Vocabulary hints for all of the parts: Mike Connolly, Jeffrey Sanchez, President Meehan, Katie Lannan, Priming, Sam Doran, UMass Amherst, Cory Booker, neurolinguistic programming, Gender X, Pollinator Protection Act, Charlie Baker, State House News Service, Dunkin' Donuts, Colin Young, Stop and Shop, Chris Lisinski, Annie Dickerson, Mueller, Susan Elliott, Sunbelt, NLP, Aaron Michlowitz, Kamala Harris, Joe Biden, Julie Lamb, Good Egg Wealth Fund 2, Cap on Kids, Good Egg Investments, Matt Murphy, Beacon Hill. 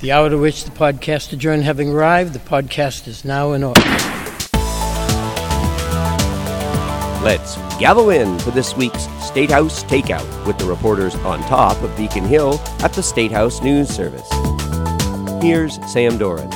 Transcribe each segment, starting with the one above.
The hour to which the podcast adjourned having arrived, the podcast is now in order. Let's gavel in for this week's State House Takeout with the reporters on top of Beacon Hill at the State House News Service. Here's Sam Doran.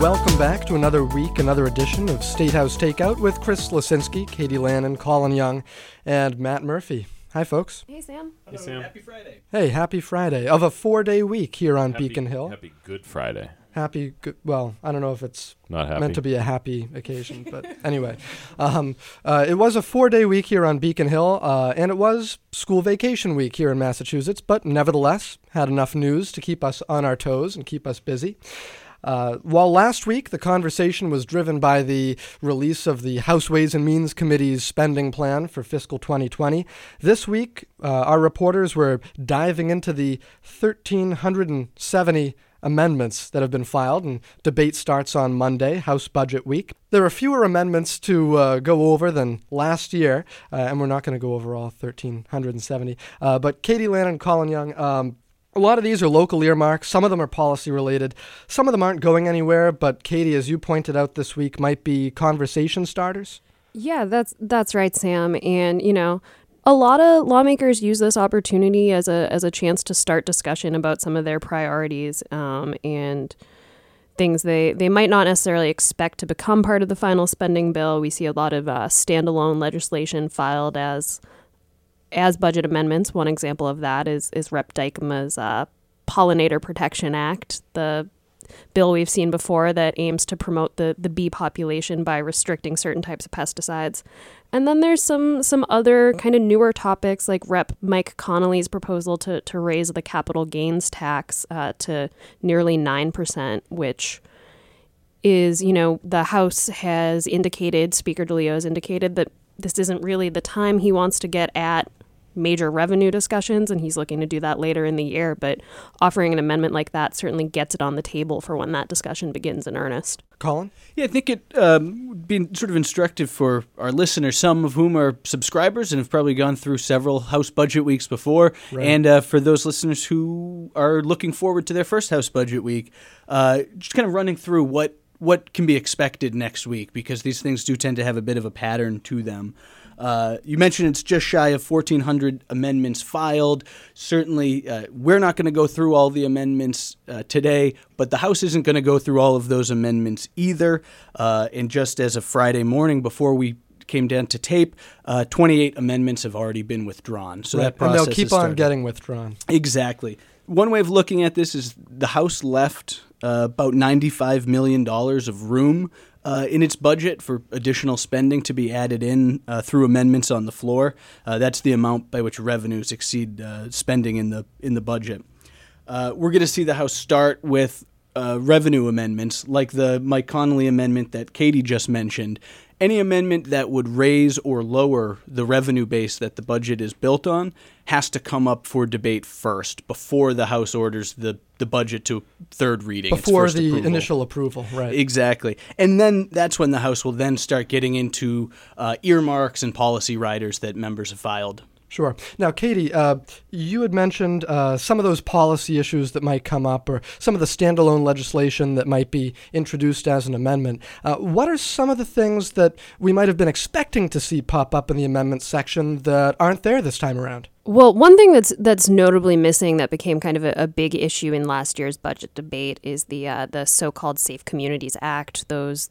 Welcome back to another week, another edition of State House Takeout with Chris Lisinski, Katie Lannan, Colin Young, and Matt Murphy. Hi, folks. Hey, Sam. Hello. Hey, Sam. Happy Friday. Hey, happy Friday of a 4-day week here on Beacon Hill. Happy Good Friday. Happy, good, well, I don't know if it's meant to be a happy occasion, but anyway. It was a 4-day week here on Beacon Hill, and it was school vacation week here in Massachusetts, but nevertheless had enough news to keep us on our toes and keep us busy. While last week the conversation was driven by the release of the House Ways and Means Committee's spending plan for fiscal 2020, this week our reporters were diving into the 1,370 amendments that have been filed, and debate starts on Monday, House Budget Week. There are fewer amendments to go over than last year, and we're not going to go over all 1,370, but Katie Lannan, Colin Young, a lot of these are local earmarks. Some of them are policy-related. Some of them aren't going anywhere, but Katie, as you pointed out this week, might be conversation starters. Yeah, that's right, Sam. And, you know, a lot of lawmakers use this opportunity as a chance to start discussion about some of their priorities and things they might not necessarily expect to become part of the final spending bill. We see a lot of standalone legislation filed as budget amendments. One example of that is Rep. Dykema's Pollinator Protection Act, the bill we've seen before that aims to promote the bee population by restricting certain types of pesticides. And then there's some other kind of newer topics like Rep. Mike Connolly's proposal to raise the capital gains tax to nearly 9%, which is, you know, the House has indicated, Speaker DeLeo has indicated that this isn't really the time he wants to get at major revenue discussions, and he's looking to do that later in the year, but offering an amendment like that certainly gets it on the table for when that discussion begins in earnest. Colin? Yeah, I think it would be sort of instructive for our listeners, some of whom are subscribers and have probably gone through several House Budget Weeks before, right. And for those listeners who are looking forward to their first House Budget Week, just kind of running through what can be expected next week, because these things do tend to have a bit of a pattern to them. You mentioned it's just shy of 1,400 amendments filed. Certainly, we're not going to go through all the amendments today, but the House isn't going to go through all of those amendments either. And just as of Friday morning, before we came down to tape, 28 amendments have already been withdrawn. So right. That process and they'll keep on getting withdrawn. Exactly. One way of looking at this is the House left about $95 million of room in its budget for additional spending to be added in through amendments on the floor. That's the amount by which revenues exceed spending in the budget. We're going to see the House start with revenue amendments like the Mike Connolly amendment that Katie just mentioned. Any amendment that would raise or lower the revenue base that the budget is built on has to come up for debate first before the House orders the budget to third reading. Before the initial approval, right. Exactly. And then that's when the House will then start getting into earmarks and policy riders that members have filed. Sure. Now, Katie, you had mentioned some of those policy issues that might come up or some of the standalone legislation that might be introduced as an amendment. What are some of the things that we might have been expecting to see pop up in the amendment section that aren't there this time around? Well, one thing that's notably missing that became kind of a big issue in last year's budget debate is the so-called Safe Communities Act, those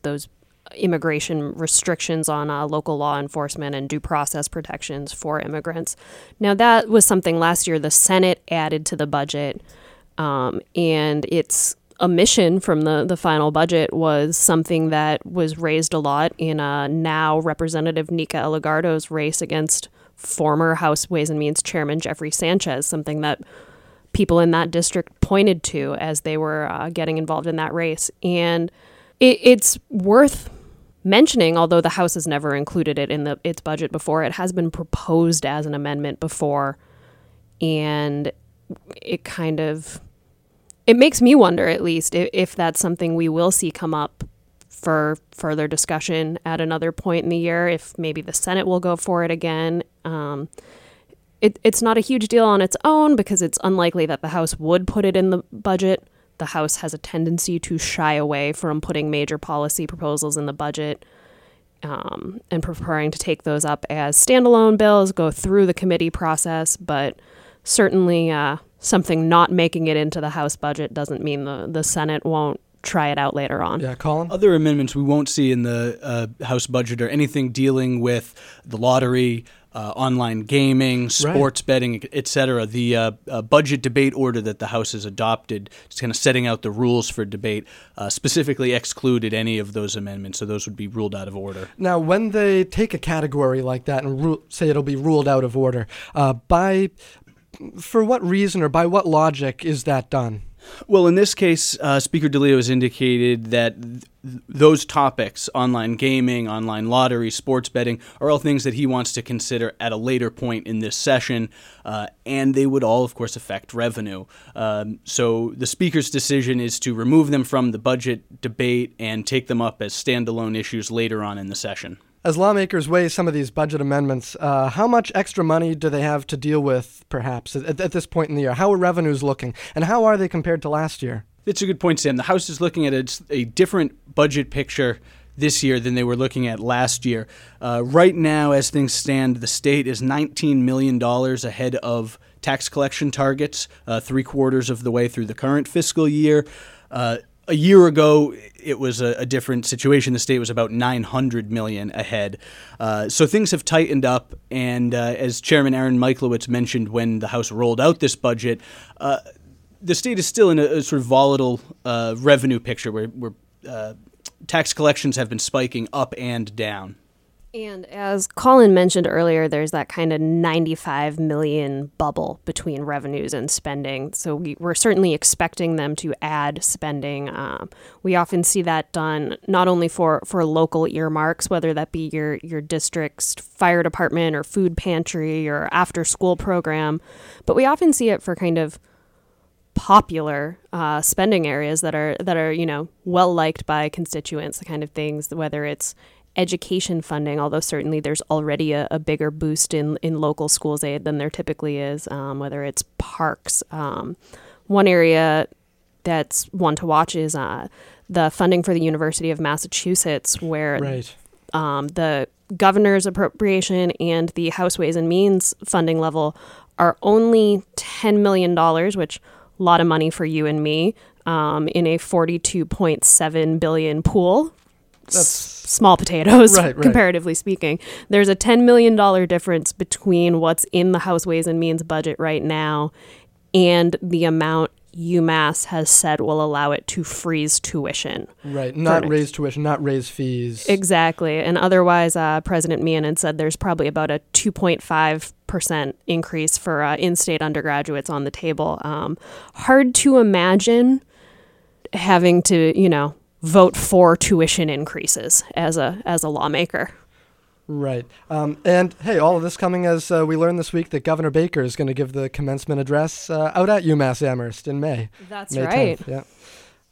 immigration restrictions on local law enforcement and due process protections for immigrants. Now, that was something last year the Senate added to the budget, and its omission from the final budget was something that was raised a lot in now Representative Nika Eligardo's race against former House Ways and Means Chairman Jeffrey Sanchez, something that people in that district pointed to as they were getting involved in that race. And it's worth mentioning, although the House has never included it in its budget before, it has been proposed as an amendment before, and it makes me wonder, at least, if that's something we will see come up for further discussion at another point in the year, if maybe the Senate will go for it again. It's not a huge deal on its own because it's unlikely that the House would put it in the budget. The House has a tendency to shy away from putting major policy proposals in the budget, and preferring to take those up as standalone bills, go through the committee process. But certainly something not making it into the House budget doesn't mean the Senate won't try it out later on. Yeah, Colin? Other amendments we won't see in the House budget are anything dealing with the lottery, online gaming, sports betting, et cetera. The budget debate order that the House has adopted, just kind of setting out the rules for debate, specifically excluded any of those amendments, so those would be ruled out of order. Now, when they take a category like that and say it'll be ruled out of order, for what reason or by what logic is that done? Well, in this case, Speaker DeLeo has indicated that those topics, online gaming, online lottery, sports betting, are all things that he wants to consider at a later point in this session, and they would all, of course, affect revenue. So the Speaker's decision is to remove them from the budget debate and take them up as standalone issues later on in the session. As lawmakers weigh some of these budget amendments, how much extra money do they have to deal with, perhaps, at this point in the year? How are revenues looking, and how are they compared to last year? That's a good point, Sam. The House is looking at a different budget picture this year than they were looking at last year. Right now, as things stand, the state is $19 million ahead of tax collection targets, three-quarters of the way through the current fiscal year. A year ago, it was a different situation. The state was about $900 million ahead. So things have tightened up, and as Chairman Aaron Michlowitz mentioned when the House rolled out this budget, the state is still in a sort of volatile revenue picture where tax collections have been spiking up and down. And as Colin mentioned earlier, there's that kind of $95 million bubble between revenues and spending. So we're certainly expecting them to add spending. We often see that done not only for local earmarks, whether that be your district's fire department or food pantry or after-school program, but we often see it for kind of popular spending areas that are well liked by constituents, the kind of things, whether it's education funding, although certainly there's already a bigger boost in local schools aid than there typically is, whether it's parks. One area that's one to watch is the funding for the University of Massachusetts, where the governor's appropriation and the House Ways and Means funding level are only $10 million, which a lot of money for you and me, in a $42.7 billion pool. That's small potatoes, comparatively speaking. There's a $10 million difference between what's in the House Ways and Means budget right now and the amount UMass has said will allow it to freeze tuition. Right, not raise tuition, not raise fees. Exactly. And otherwise, President Meehan had said there's probably about a 2.5% increase for in-state undergraduates on the table. Hard to imagine having to, vote for tuition increases as a lawmaker. Right. And, hey, all of this coming as we learned this week that Governor Baker is going to give the commencement address out at UMass Amherst in May. That's May right. 10th. Yeah.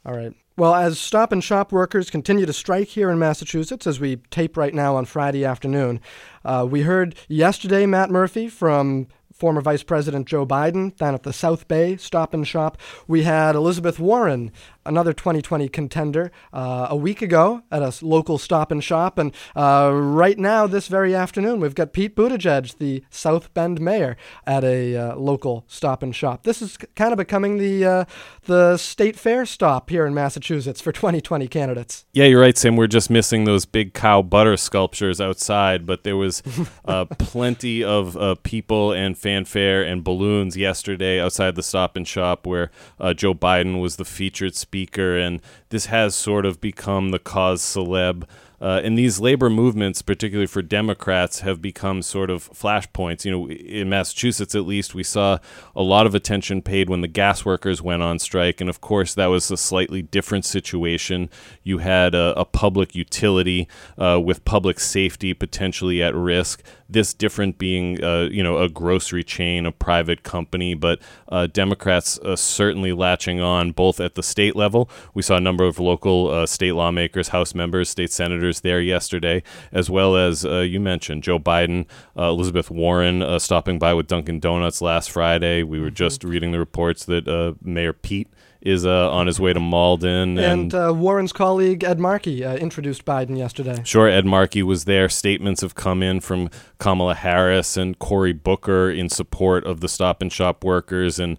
All right. Well, as Stop and Shop workers continue to strike here in Massachusetts, as we tape right now on Friday afternoon, we heard yesterday Matt Murphy from former Vice President Joe Biden down at the South Bay Stop and Shop. We had Elizabeth Warren, another 2020 contender, a week ago at a local Stop and Shop. And right now, this very afternoon, we've got Pete Buttigieg, the South Bend mayor, at a local Stop and Shop. This is kind of becoming the state fair stop here in Massachusetts for 2020 candidates. Yeah, you're right, Sam. We're just missing those big cow butter sculptures outside, but there was plenty of people and fanfare and balloons yesterday outside the Stop and Shop where Joe Biden was the featured speaker, and this has sort of become the cause celeb. And these labor movements, particularly for Democrats, have become sort of flashpoints. In Massachusetts, at least, we saw a lot of attention paid when the gas workers went on strike. And of course, that was a slightly different situation. You had a public utility with public safety potentially at risk. This different being, a grocery chain, a private company. But Democrats certainly latching on both at the state level. We saw a number of local state lawmakers, House members, state senators, senators there yesterday, as well as you mentioned Joe Biden, Elizabeth Warren stopping by with Dunkin' Donuts last Friday. We were just reading the reports that Mayor Pete is on his way to Malden. And Warren's colleague, Ed Markey, introduced Biden yesterday. Sure, Ed Markey was there. Statements have come in from Kamala Harris and Cory Booker in support of the Stop and Shop workers. And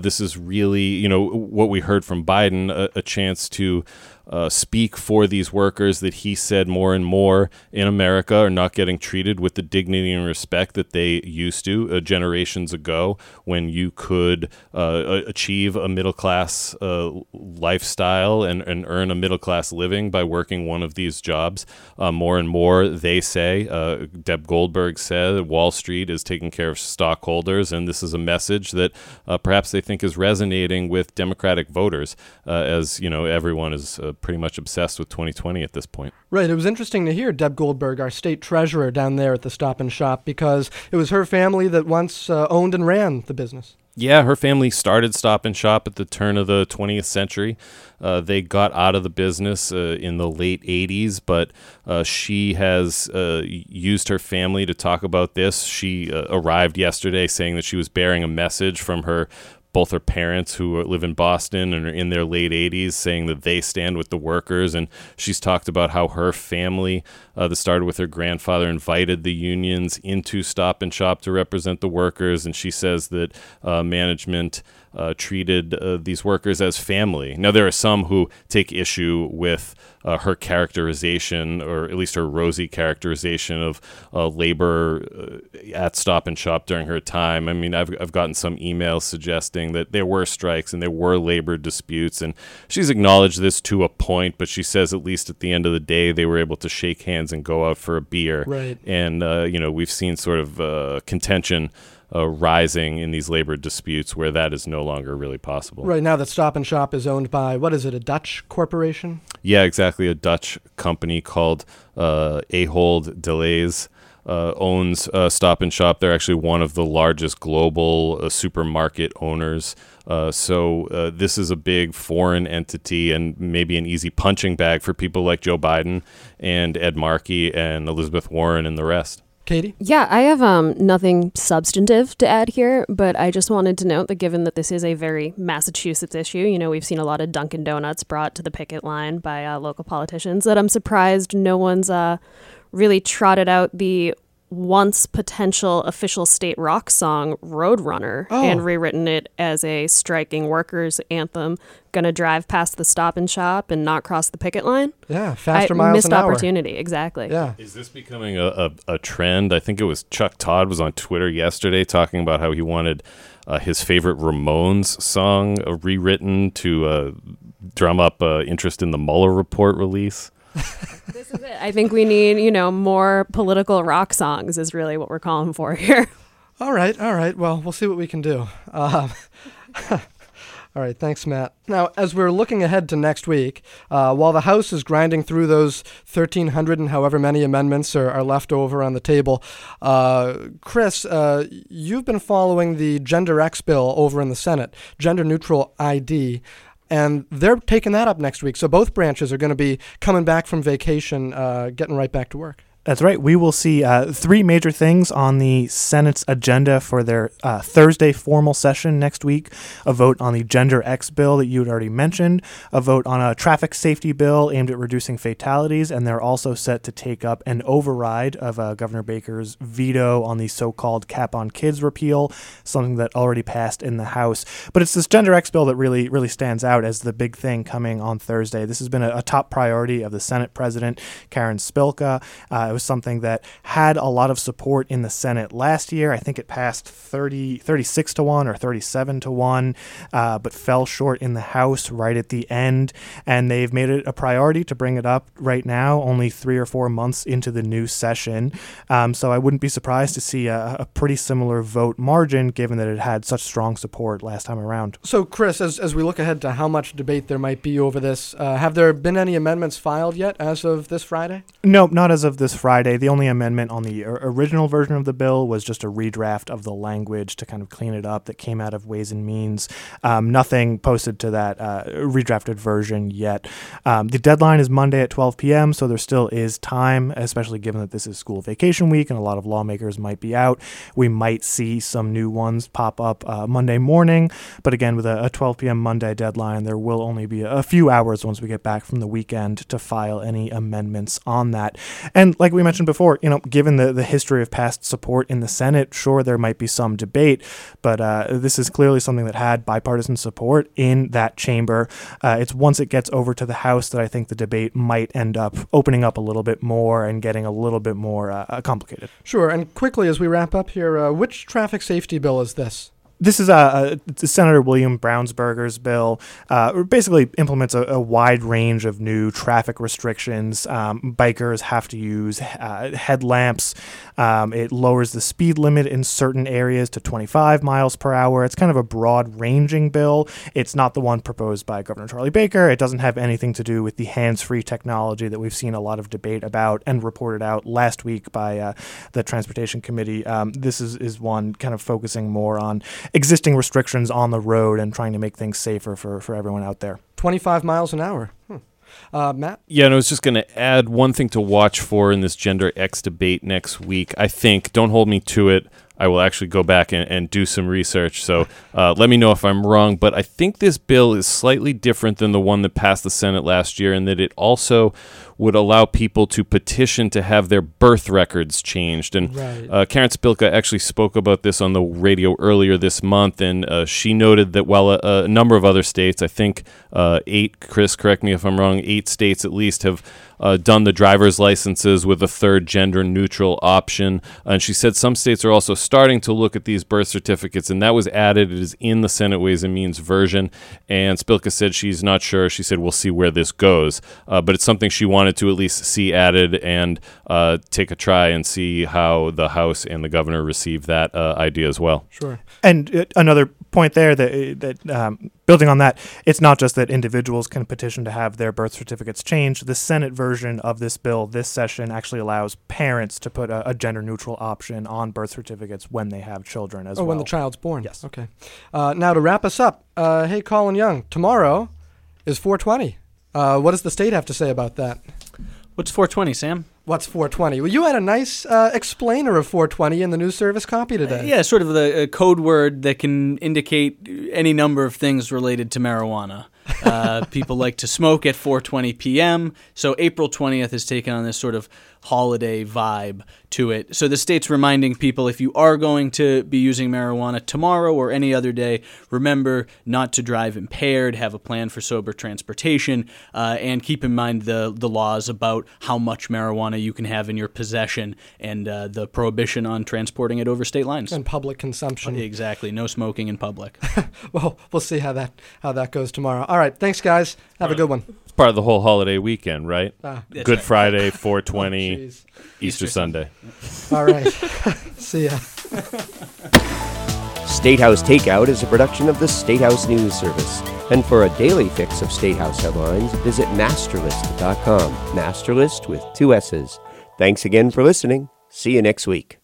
this is really, you know, what we heard from Biden, a chance to speak for these workers that he said more and more in America are not getting treated with the dignity and respect that they used to generations ago, when you could achieve a middle-class lifestyle and earn a middle-class living by working one of these jobs. More and more, they say, Deb Goldberg said, Wall Street is taking care of stockholders, and this is a message that perhaps they think is resonating with Democratic voters, as you know, everyone is pretty much obsessed with 2020 at this point. Right. It was interesting to hear Deb Goldberg, our state treasurer, down there at the Stop and Shop, because it was her family that once owned and ran the business. Yeah, her family started Stop and Shop at the turn of the 20th century. They got out of the business in the late 80s, but she has used her family to talk about this. She arrived yesterday saying that she was bearing a message from her both her parents, who live in Boston and are in their late 80s, saying that they stand with the workers. And she's talked about how her family, that started with her grandfather, invited the unions into Stop and Shop to represent the workers. And she says that management treated these workers as family. Now, there are some who take issue with her characterization, or at least her rosy characterization, of labor at Stop and Shop during her time. I mean, I've gotten some emails suggesting that there were strikes and there were labor disputes, and she's acknowledged this to a point, but she says at least at the end of the day they were able to shake hands and go out for a beer. Right. And, you know, we've seen sort of contention rising in these labor disputes where that is no longer really possible. Right now that Stop and Shop is owned by, what is it, a Dutch corporation? Yeah, exactly. A Dutch company called Ahold Delhaize owns Stop and Shop. They're actually one of the largest global supermarket owners. So this is a big foreign entity and maybe an easy punching bag for people like Joe Biden and Ed Markey and Elizabeth Warren and the rest. Katie? Yeah, I have nothing substantive to add here, but I just wanted to note that given that this is a very Massachusetts issue, you know, we've seen a lot of Dunkin' Donuts brought to the picket line by local politicians, that I'm surprised no one's really trotted out the once potential official state rock song Roadrunner and rewritten it as a striking workers anthem, gonna drive past the Stop and Shop and not cross the picket line. Yeah, faster miles an hour. Missed opportunity, exactly. Yeah. Is this becoming a trend? I think it was Chuck Todd was on Twitter yesterday talking about how he wanted his favorite Ramones song rewritten to drum up interest in the Mueller report release. This is it. I think we need, you know, more political rock songs is really what we're calling for here. All right. Well, we'll see what we can do. All right. Thanks, Matt. Now, as we're looking ahead to next week, while the House is grinding through those 1,300 and however many amendments are left over on the table, Chris, you've been following the Gender X bill over in the Senate, gender neutral ID. And they're taking that up next week. So both branches are going to be coming back from vacation, getting right back to work. That's right. We will see three major things on the Senate's agenda for their Thursday formal session next week. A vote on the Gender X bill that you had already mentioned, a vote on a traffic safety bill aimed at reducing fatalities, and they're also set to take up an override of Governor Baker's veto on the so-called Cap on Kids repeal, something that already passed in the House. But it's this Gender X bill that really stands out as the big thing coming on Thursday. This has been a top priority of the Senate President, Karen Spilka. It was something that had a lot of support in the Senate last year. I think it passed 36 to 1 or 37 to 1, but fell short in the House right at the end. And they've made it a priority to bring it up right now, only 3 or 4 months into the new session. So I wouldn't be surprised to see a pretty similar vote margin, given that it had such strong support last time around. So, Chris, as we look ahead to how much debate there might be over this, have there been any amendments filed yet as of this Friday? No, not as of this Friday. Friday. The only amendment on the original version of the bill was just a redraft of the language to kind of clean it up that came out of Ways and Means. Nothing posted to that redrafted version yet. The deadline is Monday at 12 p.m., so there still is time, especially given that this is school vacation week and a lot of lawmakers might be out. We might see some new ones pop up Monday morning, but again, with a 12 p.m. Monday deadline, there will only be a few hours once we get back from the weekend to file any amendments on that. And like we mentioned before, you know, given the history of past support in the Senate, sure, there might be some debate, but this is clearly something that had bipartisan support in that chamber. It's once it gets over to the House that I think the debate might end up opening up a little bit more and getting a little bit more complicated. Sure. And quickly, as we wrap up here, which traffic safety bill is this? This is Senator William Brownsberger's bill. Basically implements a wide range of new traffic restrictions. Bikers have to use headlamps. It lowers the speed limit in certain areas to 25 miles per hour. It's kind of a broad-ranging bill. It's not the one proposed by Governor Charlie Baker. It doesn't have anything to do with the hands-free technology that we've seen a lot of debate about and reported out last week by the Transportation Committee. This is one kind of focusing more on existing restrictions on the road and trying to make things safer for everyone out there. 25 miles an hour. Matt? Yeah, and I was just going to add one thing to watch for in this Gender X debate next week. I think, don't hold me to it, I will actually go back and do some research, so let me know if I'm wrong, but I think this bill is slightly different than the one that passed the Senate last year in that it also would allow people to petition to have their birth records changed. And right. Karen Spilka actually spoke about this on the radio earlier this month, and she noted that while a number of other states, I think 8, Chris, correct me if I'm wrong, 8 states at least have done the driver's licenses with a third gender-neutral option. And she said some states are also starting to look at these birth certificates, and that was added. It is in the Senate Ways and Means version. And Spilka said she's not sure. She said we'll see where this goes. But it's something she wanted to at least see added and take a try and see how the House and the governor receive that idea as well. Sure. And another point there that building on that, it's not just that individuals can petition to have their birth certificates changed. The Senate version of this bill this session actually allows parents to put a gender-neutral option on birth certificates when they have children as well. Oh, when the child's born. Yes. Okay. Now to wrap us up, hey, Colin Young, tomorrow is 420. What does the state have to say about that? What's 420, Sam? What's 420? Well, you had a nice explainer of 420 in the news service copy today. Yeah, sort of the code word that can indicate any number of things related to marijuana. People like to smoke at 4:20 p.m., so April 20th has taken on this sort of holiday vibe to it. So the state's reminding people, if you are going to be using marijuana tomorrow or any other day, remember not to drive impaired, have a plan for sober transportation, and keep in mind the laws about how much marijuana you can have in your possession and the prohibition on transporting it over state lines. And public consumption. Exactly. No smoking in public. Well, we'll see how that goes tomorrow. All right. Thanks, guys. Have a good one. It's part of the whole holiday weekend, right? Good right. Friday, 420, oh, Easter Sunday. All right. See ya. State House Takeout is a production of the State House News Service. And for a daily fix of State House headlines, visit masterlist.com. Masterlist with 2 S's. Thanks again for listening. See you next week.